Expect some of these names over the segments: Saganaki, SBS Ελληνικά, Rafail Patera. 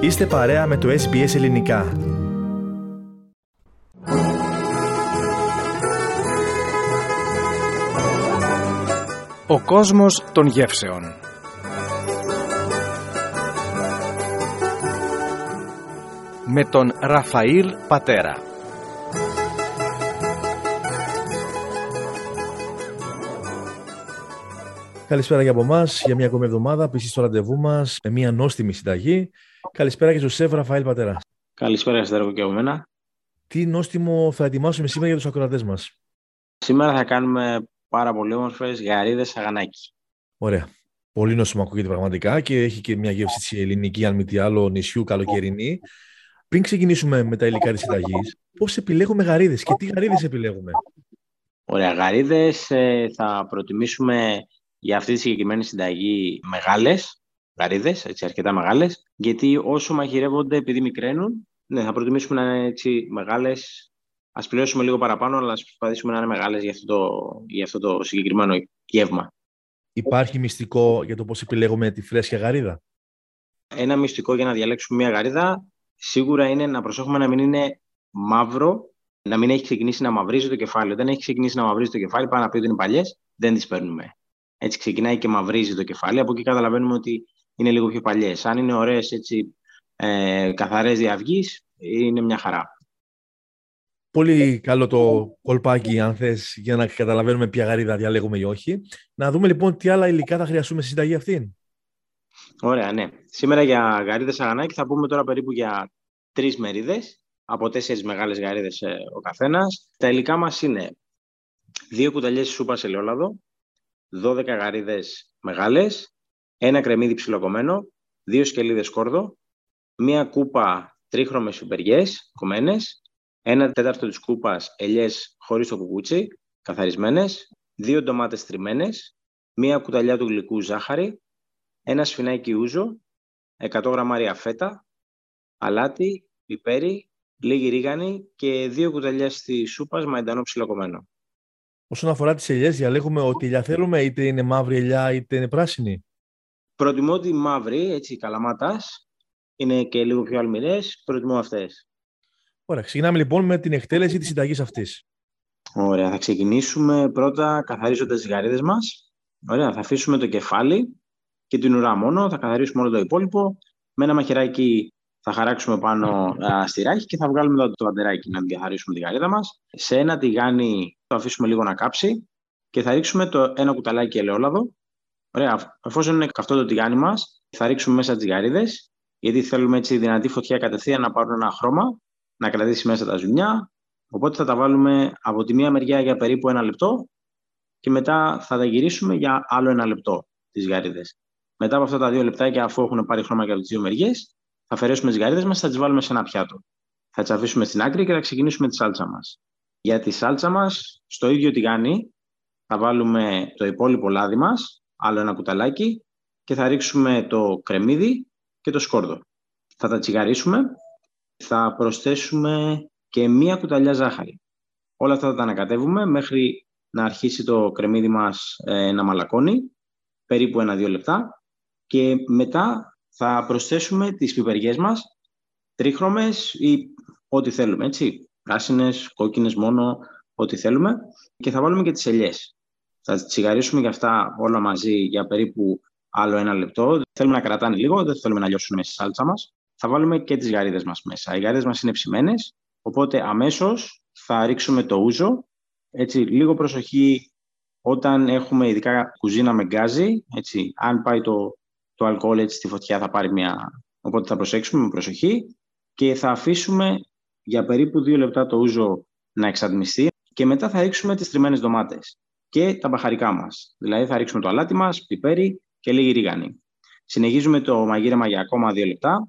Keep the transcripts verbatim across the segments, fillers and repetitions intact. Είστε παρέα με το Ες Μπι Ες Ελληνικά. Ο κόσμος των γεύσεων. Με τον Ραφαήλ Πατέρα. Καλησπέρα και από εμάς για μια ακόμη εβδομάδα που είστε στο ραντεβού μας με μια νόστιμη συνταγή. Καλησπέρα και στο σεφ Ραφαήλ Πατέρα. Καλησπέρα Στέργο και από μένα. Τι νόστιμο θα ετοιμάσουμε σήμερα για τους ακροατές μας? Σήμερα θα κάνουμε πάρα πολύ όμορφες γαρίδες Σαγανάκι. Ωραία. Πολύ νόστιμο ακούγεται πραγματικά και έχει και μια γεύση ελληνική, αν μη τι άλλο, νησιού, καλοκαιρινή. Πριν ξεκινήσουμε με τα υλικά της συνταγής, πώς επιλέγουμε γαρίδες και τι γαρίδες επιλέγουμε? Ωραία. Γαρίδες ε, θα προτιμήσουμε για αυτή τη συγκεκριμένη συνταγή μεγάλες γαρίδες, έτσι αρκετά μεγάλες, γιατί όσο μαγειρεύονται επειδή μικραίνουν, ναι, θα προτιμήσουμε να είναι έτσι μεγάλες. Ας πληρώσουμε λίγο παραπάνω, αλλά ας προσπαθήσουμε να είναι μεγάλες για αυτό το, για αυτό το συγκεκριμένο γεύμα. Υπάρχει μυστικό για το πώς επιλέγουμε τη φρέσκια γαρίδα? Ένα μυστικό για να διαλέξουμε μια γαρίδα σίγουρα είναι να προσέχουμε να μην είναι μαύρο, να μην έχει ξεκινήσει να μαυρίζει το κεφάλι. Όταν έχει ξεκινήσει να μαυρίζει το κεφάλι, πάνω να πει ότι είναι παλιές, δεν τις παίρνουμε. Έτσι ξεκινάει και μαυρίζει το κεφάλι. Από εκεί καταλαβαίνουμε ότι είναι λίγο πιο παλιές. Αν είναι ωραίες, έτσι, ε, καθαρές διαυγής, είναι μια χαρά. Πολύ καλό το κολπάκι, αν θες, για να καταλαβαίνουμε ποια γαρίδα διαλέγουμε ή όχι. Να δούμε λοιπόν τι άλλα υλικά θα χρειαστούμε στη συνταγή αυτή. Ωραία, ναι. Σήμερα για γαρίδες Σαγανάκι θα πούμε τώρα περίπου για τρεις μερίδες, από τέσσερις μεγάλες γαρίδες ο καθένας. Τα υλικά μας είναι δύο κουταλιές σούπας ελαιόλαδο, δώδεκα γαρίδες μεγάλες, ένα κρεμμύδι ψιλοκομμένο, δύο σκελίδες σκόρδο, μία κούπα τρίχρωμες πιπεριές κομμένες, ένα τέταρτο της κούπας ελιές χωρίς το κουκούτσι, καθαρισμένες, δύο ντομάτες τριμμένες, μία κουταλιά του γλυκού ζάχαρη, ένα σφινάκι ούζο, εκατό γραμμάρια φέτα, αλάτι, πιπέρι, λίγη ρίγανη και δύο κουταλιές της σούπας μαϊντανό ψιλοκομμένο. Όσον αφορά τις ελιές, διαλέγουμε ό,τι ελιά θέλουμε, είτε είναι μαύρη ελιά είτε είναι πράσινη. Προτιμώ τη μαύρη, έτσι, καλαμάτας, είναι και λίγο πιο αλμυρές, προτιμώ αυτές. Ωραία, ξεκινάμε λοιπόν με την εκτέλεση της συνταγής αυτής. Ωραία, θα ξεκινήσουμε πρώτα καθαρίζοντας τις γαρίδες μας. Ωραία, θα αφήσουμε το κεφάλι και την ουρά μόνο, θα καθαρίσουμε όλο το υπόλοιπο. Με ένα μαχαιράκι θα χαράξουμε πάνω αστυράκι και θα βγάλουμε το αντεράκι να καθαρίσουμε τη γαρίδα μας. Σε ένα τηγάνι το αφήσουμε λίγο να κάψει και θα ρίξουμε το ένα κουταλάκι ελαιόλαδο. Ωραία, εφόσον είναι καυτό το τηγάνι μας, θα ρίξουμε μέσα τις γαρίδες, γιατί θέλουμε έτσι δυνατή φωτιά κατευθείαν να πάρουν ένα χρώμα, να κρατήσει μέσα τα ζουμιά, οπότε θα τα βάλουμε από τη μία μεριά για περίπου ένα λεπτό και μετά θα τα γυρίσουμε για άλλο ένα λεπτό τις γαρίδες. Μετά από αυτά τα δύο λεπτάκια, αφού έχουν πάρει χρώμα και από τις δύο μεριές, θα αφαιρέσουμε τις γαρίδες μας, θα τις βάλουμε σε ένα πιάτο. Θα τις αφήσουμε στην άκρη και θα ξεκινήσουμε τη σάλτσα μας. Για τη σάλτσα μας, στο ίδιο τηγάνι, θα βάλουμε το υπόλοιπο λάδι μας, άλλο ένα κουταλάκι, και θα ρίξουμε το κρεμμύδι και το σκόρδο. Θα τα τσιγαρίσουμε. Θα προσθέσουμε και μία κουταλιά ζάχαρη. Όλα αυτά θα τα ανακατεύουμε μέχρι να αρχίσει το κρεμμύδι μας ε, να μαλακώνει, περίπου ένα δύο λεπτά. Και μετά θα προσθέσουμε τις πιπεριές μας, τρίχρωμες ή ό,τι θέλουμε, έτσι. Πράσινες, κόκκινες μόνο, ό,τι θέλουμε. Και θα βάλουμε και τις ελιές. Θα τσιγαρίσουμε και αυτά όλα μαζί για περίπου άλλο ένα λεπτό. Θέλουμε να κρατάνε λίγο, δεν θέλουμε να λιώσουν μέσα στη σάλτσα μας. Θα βάλουμε και τις γαρίδες μας μέσα. Οι γαρίδες μας είναι ψημένες, οπότε αμέσως θα ρίξουμε το ούζο. Έτσι, λίγο προσοχή όταν έχουμε ειδικά κουζίνα με γκάζι. Έτσι, αν πάει το, το αλκοόλ έτσι, στη φωτιά θα πάρει μια... Οπότε θα προσέξουμε με προσοχή και θα αφήσουμε για περίπου δύο λεπτά το ούζο να εξαντμιστεί και μετά θα ρίξουμε τις τριμμένες ντομάτες και τα μπαχαρικά μας. Δηλαδή θα ρίξουμε το αλάτι μας, πιπέρι και λίγη ρίγανη. Συνεχίζουμε το μαγείρεμα για ακόμα δύο λεπτά.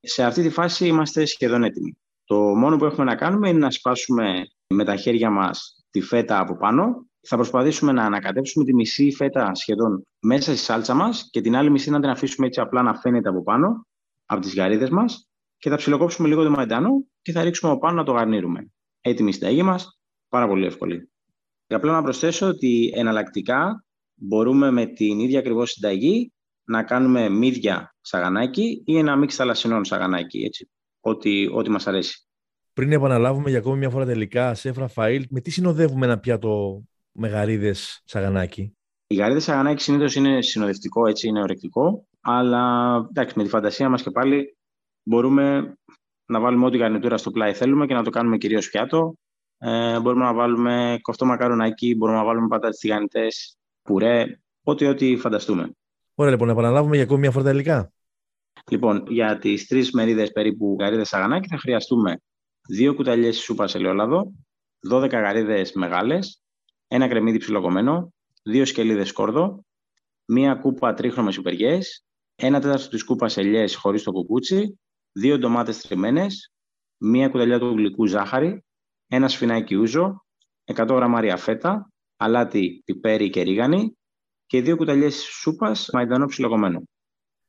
Σε αυτή τη φάση είμαστε σχεδόν έτοιμοι. Το μόνο που έχουμε να κάνουμε είναι να σπάσουμε με τα χέρια μας τη φέτα από πάνω. Θα προσπαθήσουμε να ανακατέψουμε τη μισή φέτα σχεδόν μέσα στη σάλτσα μας και την άλλη μισή να την αφήσουμε έτσι απλά να φαίνεται από πάνω, από τις γαρίδες μας. Και θα ψιλοκόψουμε λίγο το μαϊντανό και θα ρίξουμε από πάνω να το γαρνίρουμε. Έτοιμη η συνταγή μας, πάρα πολύ εύκολη. Και απλά να προσθέσω ότι εναλλακτικά μπορούμε με την ίδια ακριβώς συνταγή να κάνουμε μύδια σαγανάκι ή ένα μίξ θαλασσινών σαγανάκι, έτσι, ό,τι, ό,τι μας αρέσει. Πριν επαναλάβουμε για ακόμη μια φορά τελικά, Σεφ Ραφαήλ, με τι συνοδεύουμε ένα πιάτο με γαρίδες σαγανάκι? Οι γαρίδες σαγανάκι συνήθως είναι συνοδευτικό, έτσι, είναι ορεκτικό, αλλά εντάξει, με τη φαντασία μας και πάλι μπορούμε να βάλουμε ό,τι γαρνιτούρα στο πλάι θέλουμε και να το κάνουμε κυρίως πιάτο. Ε, μπορούμε να βάλουμε κοφτό μακαρονάκι, μπορούμε να βάλουμε πατάτες τηγανιτές, πουρέ, ό,τι, ό,τι φανταστούμε. Ωραία, λοιπόν, να επαναλάβουμε για ακόμη μια φορά τα υλικά. Λοιπόν, για τις τρεις μερίδες περίπου γαρίδες σαγανάκι θα χρειαστούμε δύο κουταλιές σούπας ελαιόλαδο, δώδεκα γαρίδες μεγάλες, ένα κρεμμύδι ψιλοκομμένο, δύο σκελίδες σκόρδο, μία κούπα τρίχρωμες υπεργιές, ένα τέταρτο της κούπας ελιές χωρίς το κουκούτσι, δύο ντομάτες τριμμένες, μία κουταλιά του γλυκού ζάχαρη, ένα σφινάκι ούζο, εκατό γραμμάρια φέτα, αλάτι, πιπέρι και ρίγανη και δύο κουταλιές σούπας μαϊντανό ψιλοκομμένο.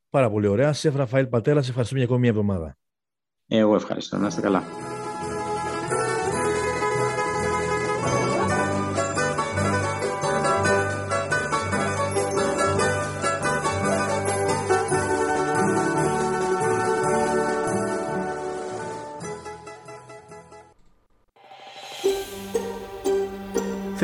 Πάρα πολύ ωραία. Σεφ Ραφαήλ Πατέρα, σε ευχαριστούμε για ακόμη μια εβδομάδα. Εγώ ευχαριστώ. Να είστε καλά.